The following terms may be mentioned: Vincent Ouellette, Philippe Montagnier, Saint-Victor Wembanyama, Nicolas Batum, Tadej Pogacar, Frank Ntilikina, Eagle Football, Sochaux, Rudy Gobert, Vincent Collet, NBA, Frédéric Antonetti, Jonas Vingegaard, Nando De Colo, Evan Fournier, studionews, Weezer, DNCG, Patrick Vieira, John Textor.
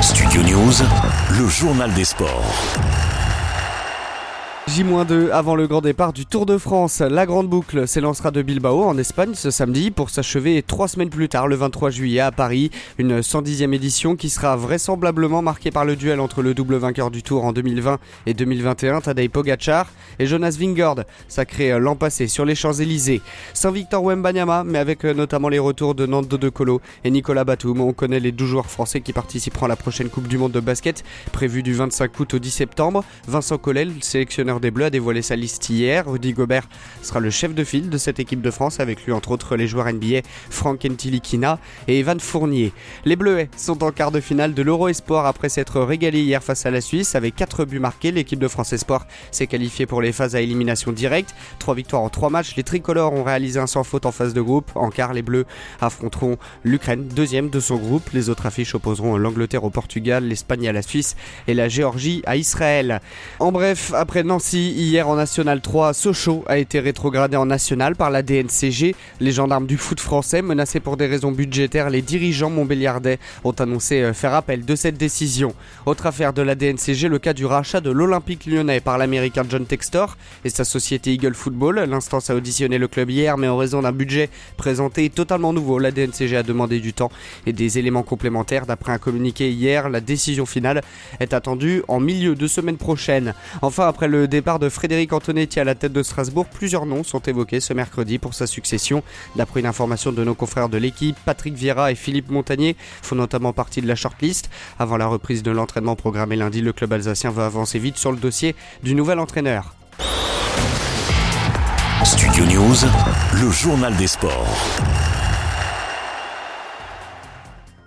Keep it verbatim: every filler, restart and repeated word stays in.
Studio News, le journal des sports. J moins deux avant le grand départ du Tour de France. La grande boucle s'élancera de Bilbao en Espagne ce samedi pour s'achever trois semaines plus tard, le vingt-trois juillet à Paris. Une cent dixième édition qui sera vraisemblablement marquée par le duel entre le double vainqueur du Tour en deux mille vingt et deux mille vingt et un, Tadej Pogacar, et Jonas Vingegaard, sacré l'an passé sur les Champs-Elysées. Saint-Victor Wembanyama, mais avec notamment les retours de Nando De Colo et Nicolas Batum. On connaît les douze joueurs français qui participeront à la prochaine Coupe du Monde de basket, prévue du vingt-cinq août au dix septembre. Vincent Collet, le sélectionneur des Bleus, a dévoilé sa liste hier. Rudy Gobert sera le chef de file de cette équipe de France, avec lui entre autres les joueurs N B A Frank Ntilikina et Evan Fournier. Les Bleuets sont en quart de finale de l'Euro Espoir après s'être régalés hier face à la Suisse avec quatre buts marqués. L'équipe de France Espoir s'est qualifiée pour les phases à élimination directe. trois victoires en trois matchs. Les tricolores ont réalisé un sans faute en phase de groupe. En quart, les Bleus affronteront l'Ukraine, deuxième de son groupe. Les autres affiches opposeront l'Angleterre au Portugal, l'Espagne à la Suisse et la Géorgie à Israël. En bref, après Nancy hier en National trois, Sochaux a été rétrogradé en National par la D N C G. Les gendarmes du foot français menacés pour des raisons budgétaires, les dirigeants montbéliardais ont annoncé faire appel de cette décision. Autre affaire de la D N C G, le cas du rachat de l'Olympique lyonnais par l'américain John Textor et sa société Eagle Football. L'instance a auditionné le club hier, mais en raison d'un budget présenté totalement nouveau, la D N C G a demandé du temps et des éléments complémentaires. D'après un communiqué hier, la décision finale est attendue en milieu de semaine prochaine. Enfin, après le débat Départ de Frédéric Antonetti à la tête de Strasbourg, plusieurs noms sont évoqués ce mercredi pour sa succession. D'après une information de nos confrères de l'Équipe, Patrick Vieira et Philippe Montagnier font notamment partie de la shortlist. Avant la reprise de l'entraînement programmée lundi, le club alsacien va avancer vite sur le dossier du nouvel entraîneur. Studio News, le journal des sports.